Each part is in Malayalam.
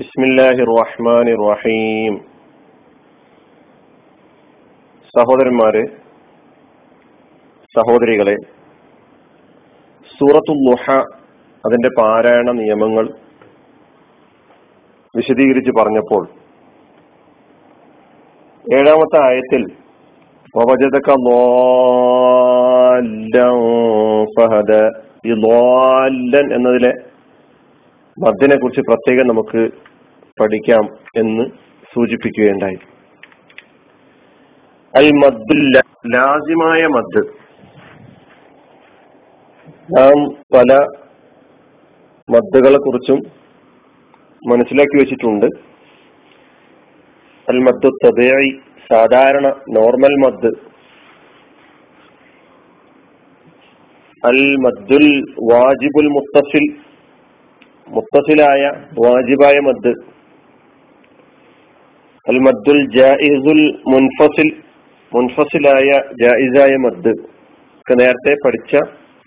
ബിസ്മില്ലാഹിർ റഹ്മാനിർ റഹീം. സഹോദരന്മാരെ, സഹോദരികളെ, സൂറത്തുൽ ദുഹാ അതിന്റെ പാരായണ നിയമങ്ങൾ വിശദീകരിച്ച് പറഞ്ഞപ്പോൾ ഏഴാമത്തെ ആയത്തിൽ വവജദക ളാല്ലൻ ഫഹദ ളാല്ലൻ എന്നതിലെ മദ്ദിനെ കുറിച്ച് പ്രത്യേകം നമുക്ക് പഠിക്കാം എന്ന് സൂചിപ്പിക്കുകയുണ്ടായി. അൽ മദ്ദുല്ല ലാസിമായ മദ്, നാം പല മദ്ദുകളെ കുറിച്ചും മനസ്സിലാക്കി വെച്ചിട്ടുണ്ട്. അൽ മദ്ദു തബഈ സാധാരണ നോർമൽ മദ്, അൽ മദ്ദുൽ വാജിബുൽ മുത്തസിൽ മുത്തസിലായ വാജിബായ മദ്, അൽ മദ്ദുൽ ജായിസുൽ മുൻഫസിൽ മുൻഫസിലായ ജായിസായ മദ് ഒക്കെ നേരത്തെ പഠിച്ച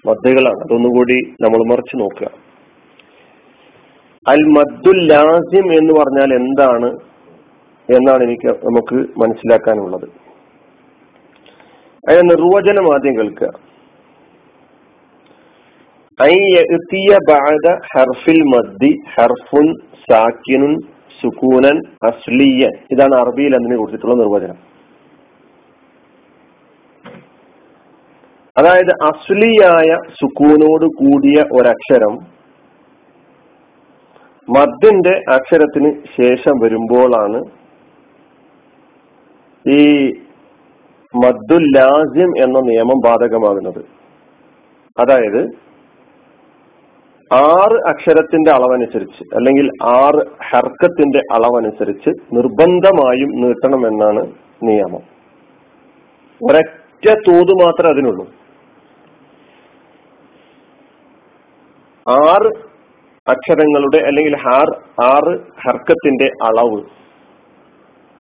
മദ്ദുകളാണ്. അതൊന്നുകൂടി നമ്മൾ മറിച്ച് നോക്കുക. അൽ മദ്ദുൽ ലാസിം എന്ന് പറഞ്ഞാൽ എന്താണ് എന്നാണ് നമുക്ക് മനസ്സിലാക്കാനുള്ളത്. അതിന് നിർവചനം ആദ്യം കേൾക്കുക. ഇതാണ് അറബിയിൽ അതിനെ കുറിച്ചിട്ടുള്ള നിർവചനം. അതായത് അസ്ലിയായ സുക്കൂനോട് കൂടിയ ഒരക്ഷരം മദ്ദിന്റെ അക്ഷരത്തിന് ശേഷം വരുമ്പോഴാണ് ഈ മദ്ദുൽ ലാസിം എന്ന നിയമം ബാധകമാകുന്നത്. അതായത് 6 അക്ഷരത്തിന്റെ അളവനുസരിച്ച് അല്ലെങ്കിൽ 6 ഹർക്കത്തിന്റെ അളവനുസരിച്ച് നിർബന്ധമായും നീട്ടണമെന്നാണ് നിയമം. ഒരൊറ്റ തോത് മാത്രമേ അതിനുള്ളൂ. 6 അക്ഷരങ്ങളുടെ അല്ലെങ്കിൽ 6 ഹർക്കത്തിന്റെ അളവ്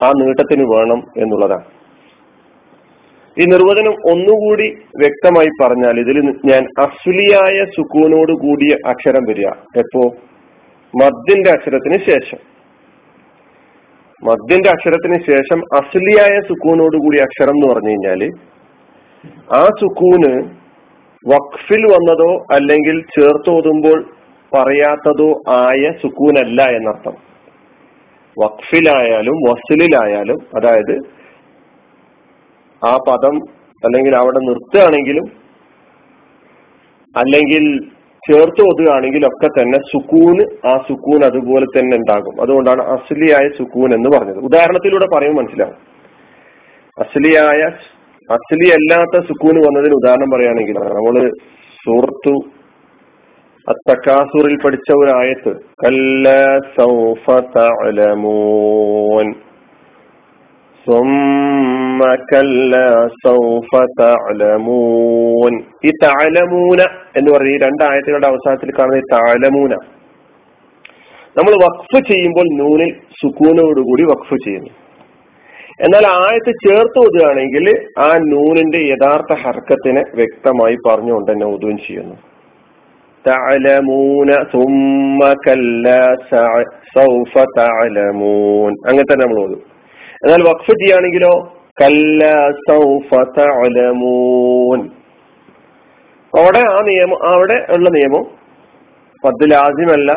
ആ നീട്ടത്തിന് വേണം എന്നുള്ളതാണ് ഈ നിർവചനം. ഒന്നുകൂടി വ്യക്തമായി പറഞ്ഞാൽ, ഇതിൽ ഞാൻ അസ്ലിയായ സുക്കൂനോട് കൂടിയ അക്ഷരം വരിക എപ്പോ? മദ്ദിന്റെ അക്ഷരത്തിന് ശേഷം. മദ്ദിന്റെ അക്ഷരത്തിന് ശേഷം അസ്ലിയായ സുക്കൂനോട് കൂടിയ അക്ഷരം എന്ന് പറഞ്ഞു കഴിഞ്ഞാല് ആ സുക്കൂന് വഖഫിൽ വന്നതോ അല്ലെങ്കിൽ ചേർത്തോതുമ്പോൾ പറയാത്തതോ ആയ സുക്കൂനല്ല എന്നർത്ഥം. വഖഫിലായാലും വസ്ലിലായാലും, അതായത് ആ പദം അല്ലെങ്കിൽ അവിടെ നിർത്തുകയാണെങ്കിലും അല്ലെങ്കിൽ ചേർത്ത് ഓതുകയാണെങ്കിലും ഒക്കെ തന്നെ സുക്കൂന്, ആ സുക്കൂൻ അതുപോലെ തന്നെ ഉണ്ടാകും. അതുകൊണ്ടാണ് അസ്ലിയായ സുക്കൂൻ എന്ന് പറഞ്ഞത്. ഉദാഹരണത്തിലൂടെ പറയുമ്പോൾ മനസ്സിലാവും. അസ്ലിയല്ലാത്ത സുക്കൂന് വന്നതിന് ഉദാഹരണം പറയുകയാണെങ്കിൽ, നമ്മള് സൂറത്തു അത്തക്കാസൂറിൽ പഠിച്ച ഒരു ആയത്ത് കല്ലാ സൗഫ തഅലമൂൻ ഈ തഅലമൂന എന്ന് പറഞ്ഞ ഈ 2 ആയത്തുകളുടെ അവസാനത്തിൽ കാണുന്ന ഈ തഅലമൂന നമ്മൾ വഖഫ് ചെയ്യുമ്പോൾ നൂനിൽ സുക്കൂനോടുകൂടി വഖഫ് ചെയ്യുന്നു. എന്നാൽ ആയത്ത് ചേർത്ത് ഓതുകയാണെങ്കിൽ ആ നൂനിന്റെ യഥാർത്ഥ ഹർക്കത്തിനെ വ്യക്തമായി പറഞ്ഞുകൊണ്ട് തന്നെ ഓതുകയും ചെയ്യുന്നു. തഅലമൂന സുമ്മ കല്ലാ സൗഫ തഅലമൂൻ, അങ്ങനെ തന്നെ നമ്മൾ ഓതും. എന്നാൽ വഖഫ് ചെയ്യുകയാണെങ്കിലോ കല്ലാ സൗഫ തഅലമൂൻ, അവിടെ ആ നിയമം, അവിടെ ഉള്ള നിയമം മദ്ദുൽ ആസിമല്ല,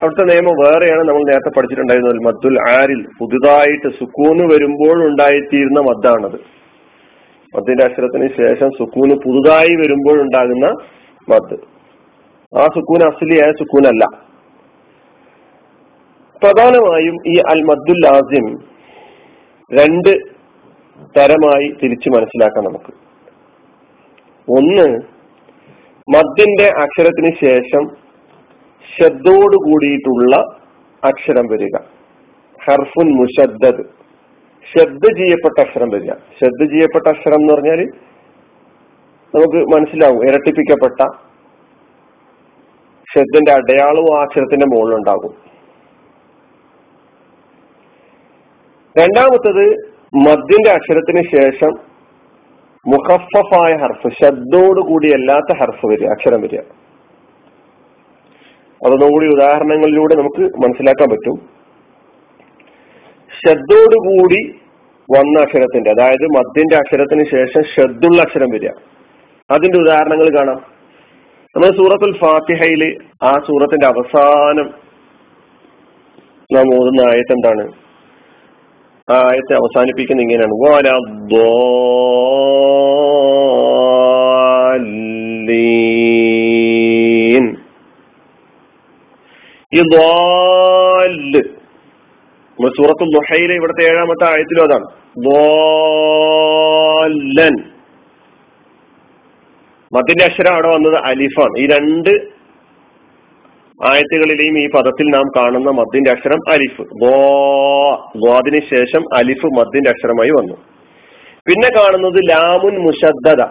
അവിടുത്തെ നിയമം വേറെയാണ്. നമ്മൾ നേരത്തെ പഠിച്ചിട്ടുണ്ടായിരുന്നത് മദ്ദുൽ ആരിൽ പുതുതായിട്ട് സുക്കൂന് വരുമ്പോൾ ഉണ്ടായിത്തീരുന്ന മദ്ദാണത്. മദ്ദിന്റെ അക്ഷരത്തിന് ശേഷം സുക്കൂന് പുതുതായി വരുമ്പോൾ ഉണ്ടാകുന്ന മദ്, ആ സുക്കൂൻ അസ്ലിയായ സുക്കൂനല്ല. പ്രധാനമായും ഈ അൽ മദ്ദുൽ ആസിം 2 തരമായി തിരിച്ചു മനസ്സിലാക്കാം നമുക്ക്. ഒന്ന്, മദ്ദിന്റെ അക്ഷരത്തിന് ശേഷം ശബ്ദോട് കൂടിയിട്ടുള്ള അക്ഷരം വരിക, ഹർഫുൻ മുഷദ്ദദ്, ശബ്ദ ചെയ്യപ്പെട്ട അക്ഷരം വരിക. ശബ്ദ ചെയ്യപ്പെട്ട അക്ഷരം എന്ന് പറഞ്ഞാൽ നമുക്ക് മനസ്സിലാവും, ഇരട്ടിപ്പിക്കപ്പെട്ട ശബ്ദത്തിന്റെ അടയാളവും ആ അക്ഷരത്തിന്റെ മുകളിലുണ്ടാകും. രണ്ടാമത്തത്, മദ്ദിന്റെ അക്ഷരത്തിന് ശേഷം മുഖഫഫായ ഹർഫ്, ശബ്ദോട് കൂടി അല്ലാത്ത ഹർഫ് വരിക, അക്ഷരം വരിക. അതൊന്നുകൂടി ഉദാഹരണങ്ങളിലൂടെ നമുക്ക് മനസ്സിലാക്കാൻ പറ്റും. ഷദ്ദോടുകൂടി വന്ന അക്ഷരത്തിന്റെ, അതായത് മദ്യന്റെ അക്ഷരത്തിന് ശേഷം ഷദ്ദുള്ള അക്ഷരം വരിക, അതിന്റെ ഉദാഹരണങ്ങൾ കാണാം. നമ്മൾ സൂറത്തുൽ ഫാത്തിഹയില് ആ സൂറത്തിന്റെ അവസാനം നാം ഓതുന്ന ആയത്ത് എന്താണ്? ആ ആയത്തെ അവസാനിപ്പിക്കുന്ന ഇങ്ങനെയാണ്, വലദ്ദാല്ലീൻ. ഈ ദാല് സൂറത്തുൽ ദുഹയിലെ ഇവിടുത്തെ ഏഴാമത്തെ ആയത്തിലും അതാണ്. ദാല്ലൻ മത്തിന്റെ അക്ഷരം അവിടെ വന്നത് അലിഫാണ്. ഈ രണ്ട് ആയത്തുകളിലെയും ഈ പദത്തിൽ നാം കാണുന്ന മദ്ദിന്റെ അക്ഷരം അലിഫ്. ദ്വാദിന് ശേഷം അലിഫ് മദ്ദിന്റെ അക്ഷരമായി വന്നു. പിന്നെ കാണുന്നത് ലാമുൻ മുഷദ്ദദ,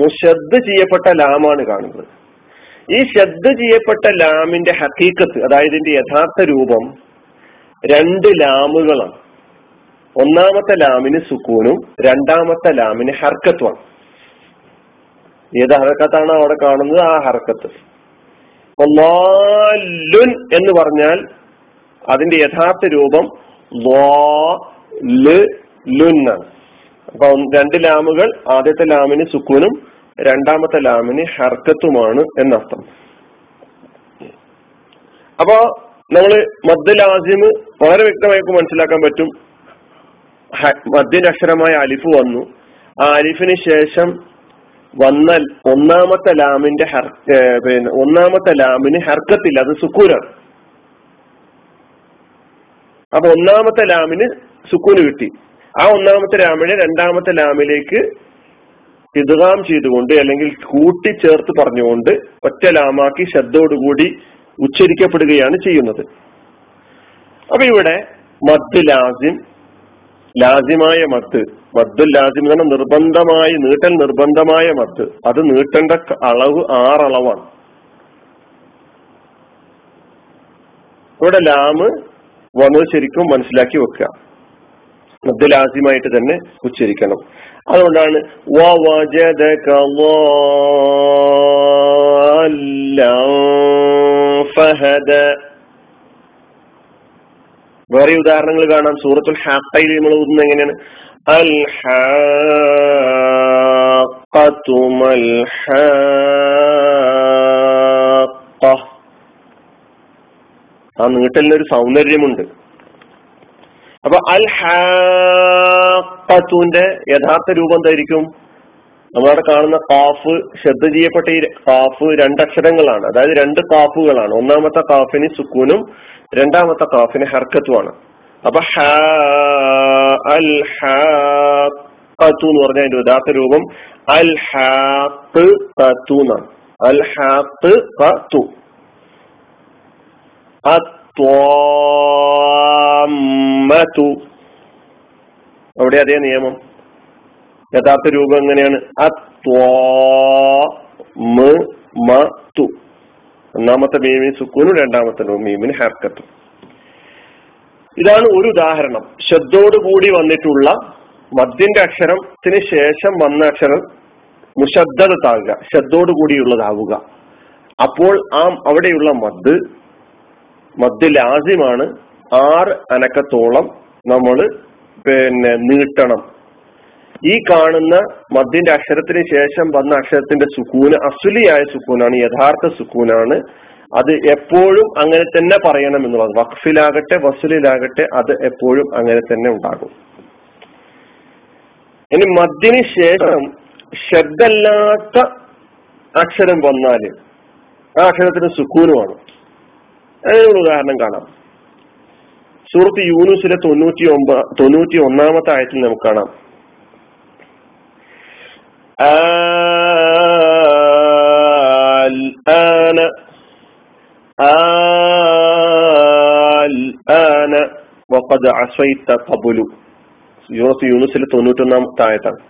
മുഷദ്ദ് ചെയ്യപ്പെട്ട ലാമാണ് കാണുന്നത്. ഈ ഷദ്ദ് ചെയ്യപ്പെട്ട ലാമിന്റെ ഹഖീഖത്ത്, അതായത് ഇതിന്റെ യഥാർത്ഥ രൂപം, രണ്ട് ലാമുകളാണ്. ഒന്നാമത്തെ ലാമിന് സുക്കൂനും രണ്ടാമത്തെ ലാമിന് ഹർക്കത്തുമാണ്. ഏത് ഹർക്കത്താണോ അവിടെ കാണുന്നത് ആ ഹർക്കത്ത്. ലുൻ എന്ന് പറഞ്ഞാൽ അതിന്റെ യഥാർത്ഥ രൂപം ലുന്നാണ്. അപ്പൊ രണ്ട് ലാമുകൾ, ആദ്യത്തെ ലാമിന് സുക്കൂനും രണ്ടാമത്തെ ലാമിന് ഹർക്കത്തുമാണ് എന്നർത്ഥം. അപ്പൊ നമ്മള് മദ് ലാസിമ് വളരെ വ്യക്തമായിട്ട് മനസ്സിലാക്കാൻ പറ്റും. മദ്യന്റെ അക്ഷരമായ അലിഫ് വന്നു. ആ അലിഫിന് ശേഷം വന്ന ഒന്നാമത്തെ ലാമിന്റെ ഒന്നാമത്തെ ലാമിന് ഹർക്കത്തില്ല, അത് സുക്കൂനാണ്. അപ്പൊ ഒന്നാമത്തെ ലാമിന് സുക്കൂന് കിട്ടി. ആ ഒന്നാമത്തെ ലാമിനെ രണ്ടാമത്തെ ലാമിലേക്ക് ഇദ്ഗാം ചെയ്തുകൊണ്ട് അല്ലെങ്കിൽ കൂട്ടിച്ചേർത്ത് പറഞ്ഞുകൊണ്ട് ഒറ്റ ലാമാക്കി ശബ്ദോടുകൂടി ഉച്ചരിക്കപ്പെടുകയാണ് ചെയ്യുന്നത്. അപ്പൊ ഇവിടെ മദ് ലാസിം, ലാസിമായ മദ്, മദ്ദുൽ ലാസിം എന്ന് പറഞ്ഞാൽ നിർബന്ധമായി നീട്ടൽ, നിർബന്ധമായ മദ്. അത് നീട്ടേണ്ട അളവ് ആറളവാണ്. ഇവിടെ ലാമ് വന്നത് ശരിക്കും മനസ്സിലാക്കി വെക്കുക, മദ് ലാസിമായിട്ട് തന്നെ ഉച്ചരിക്കണം. അതുകൊണ്ടാണ് വേറെ ഉദാഹരണങ്ങൾ കാണാം. സൂറത്തുൽ ഹാഖയിൽ നമ്മൾ ഓതുന്നത് എങ്ങനെയാണ്? അൽഹാഖത്തുമൽ ഹാഖ. ആ നീട്ടലിനൊരു സൗന്ദര്യമുണ്ട്. അപ്പൊ അൽ ഹാഖത്തുന്റെ യഥാർത്ഥ രൂപം എന്തായിരിക്കും? നമ്മളവിടെ കാണുന്ന കാഫ്, ശബ്ദ ചെയ്യപ്പെട്ട ഈ കാഫ് രണ്ടക്ഷരങ്ങളാണ്. അതായത് രണ്ട് കാഫുകളാണ്. ഒന്നാമത്തെ കാഫിന് സുക്കൂനും രണ്ടാമത്തെ കാഫിന് ഹർക്കത്തുമാണ്. അപ്പൊ അൽഹാഖത്തു എന്ന് പറഞ്ഞ അതിന്റെ യഥാർത്ഥ രൂപം അൽഹാഖത്തു എന്നാണ്. അൽഹാഖത്തു. അത്വാമത്തു, അവിടെ അതേ നിയമം. യഥാർത്ഥ രൂപം എങ്ങനെയാണ്? അത്വാമത്തു. ഒന്നാമത്തെ മീമിന് സുക്കൂനും രണ്ടാമത്തെ മീമിന് ഹർക്കത്തും. ഇതാണ് ഒരു ഉദാഹരണം. ശബ്ദോടുകൂടി വന്നിട്ടുള്ള മദ്യന്റെ അക്ഷരത്തിന് ശേഷം വന്ന അക്ഷരം മുശബ്ദതാകുക, ശബ്ദോടുകൂടിയുള്ളതാവുക. അപ്പോൾ ആ അവിടെയുള്ള മദ് ലാസിമാണ്. 6 അനക്കത്തോളം നമ്മൾ നീട്ടണം. ഈ കാണുന്ന മദ്യന്റെ അക്ഷരത്തിന് ശേഷം വന്ന അക്ഷരത്തിന്റെ സുക്കൂന് അസുലിയായ സുക്കൂനാണ്, യഥാർത്ഥ സുക്കൂനാണ്. അത് എപ്പോഴും അങ്ങനെ തന്നെ പറയണം എന്നുള്ളത്. വഖഫിലാകട്ടെ വസുലിലാകട്ടെ അത് എപ്പോഴും അങ്ങനെ തന്നെ ഉണ്ടാകും. ഇനി മദ്യന് ശേഷം ശബ്ദമല്ലാത്ത അക്ഷരം വന്നാല് ആ അക്ഷരത്തിന് സുക്കൂനുമാണ്. അതിനൊരു ഉദാഹരണം കാണാം. സൂറത്ത് യൂനുസിലെ 91-ാമത്തെ ആയത്തിൽ നമുക്ക് കാണാം, യൂനുസിലെ 91-ാമത്തെ ആയത്താണ്.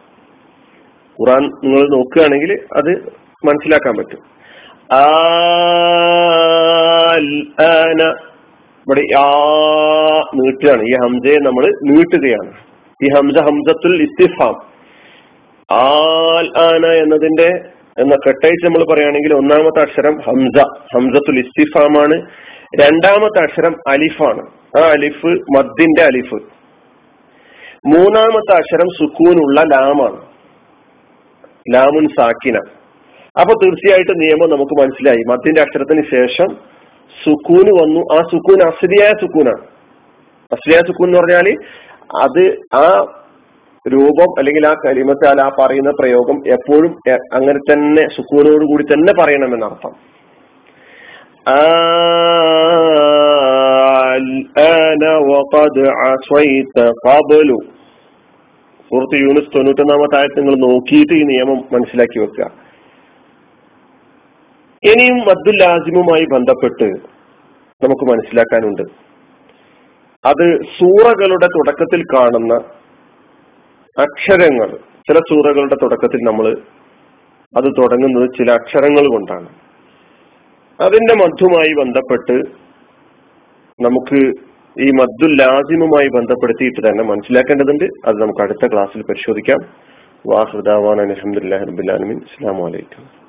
ഖുർആൻ നിങ്ങൾ നോക്കുകയാണെങ്കിൽ അത് മനസ്സിലാക്കാൻ പറ്റും. ഇവിടെ നീട്ടുകയാണ്, ഈ ഹംസയെ നമ്മൾ നീട്ടുകയാണ്. ഈ ഹംസ ഹംസത്തുൽ ഇസ്തിഫാം. ആൽ ആന എന്നതിന്റെ എന്ന കെട്ടായിട്ട് നമ്മൾ പറയുകയാണെങ്കിൽ ഒന്നാമത്തെ അക്ഷരം ഹംസ, ഹംസത്തുൽ ഇസ്തിഫാമാണ്. രണ്ടാമത്തെ അക്ഷരം അലിഫാണ്, ആ അലിഫ് മദ്ദിന്റെ അലിഫ്. മൂന്നാമത്തെ അക്ഷരം സുക്കൂനുള്ള ലാമാണ്, ലാമുൻ സാക്കിന. അപ്പൊ തീർച്ചയായിട്ടും നിയമം നമുക്ക് മനസ്സിലായി. മദ്ദിന്റെ അക്ഷരത്തിന് ശേഷം സുക്കൂന് വന്നു. ആ സുക്കൂൻ അസ്ലിയായ സുക്കൂനാണ്. അസ്ലിയായ സുക്കൂൻ എന്ന് പറഞ്ഞാല് അത് ആ രൂപം അല്ലെങ്കിൽ ആ കലിമത്താൽ ആ പറയുന്ന പ്രയോഗം എപ്പോഴും അങ്ങനെ തന്നെ സുക്കൂനോട് കൂടി തന്നെ പറയണമെന്നർത്ഥം. സൂറത്ത് യൂനുസ് 91 ആയത്ത് നിങ്ങൾ നോക്കിയിട്ട് ഈ നിയമം മനസ്സിലാക്കി വെക്കുക. ഇനിയും മദ്ദുൽ ലാസിമുമായി ബന്ധപ്പെട്ട് നമുക്ക് മനസ്സിലാക്കാനുണ്ട്. അത് സൂറകളുടെ തുടക്കത്തിൽ കാണുന്ന അക്ഷരങ്ങൾ, ചില സൂറകളുടെ തുടക്കത്തിൽ നമ്മൾ അത് തുടങ്ങുന്നത് ചില അക്ഷരങ്ങൾ കൊണ്ടാണ്. അതിന്റെ മദ്ദുമായി ബന്ധപ്പെട്ട് നമുക്ക് ഈ മദ്ദുൽ ലാസിമുമായി ബന്ധപ്പെടുത്തിയിട്ട് തന്നെ മനസ്സിലാക്കേണ്ടതുണ്ട്. അത് നമുക്ക് അടുത്ത ക്ലാസ്സിൽ പരിശോധിക്കാം. വാഹൃദാവാൻ അൽഹംദുലില്ലാഹി റബ്ബിൽ ആലമീൻ. അസ്സലാമു അലൈക്കും.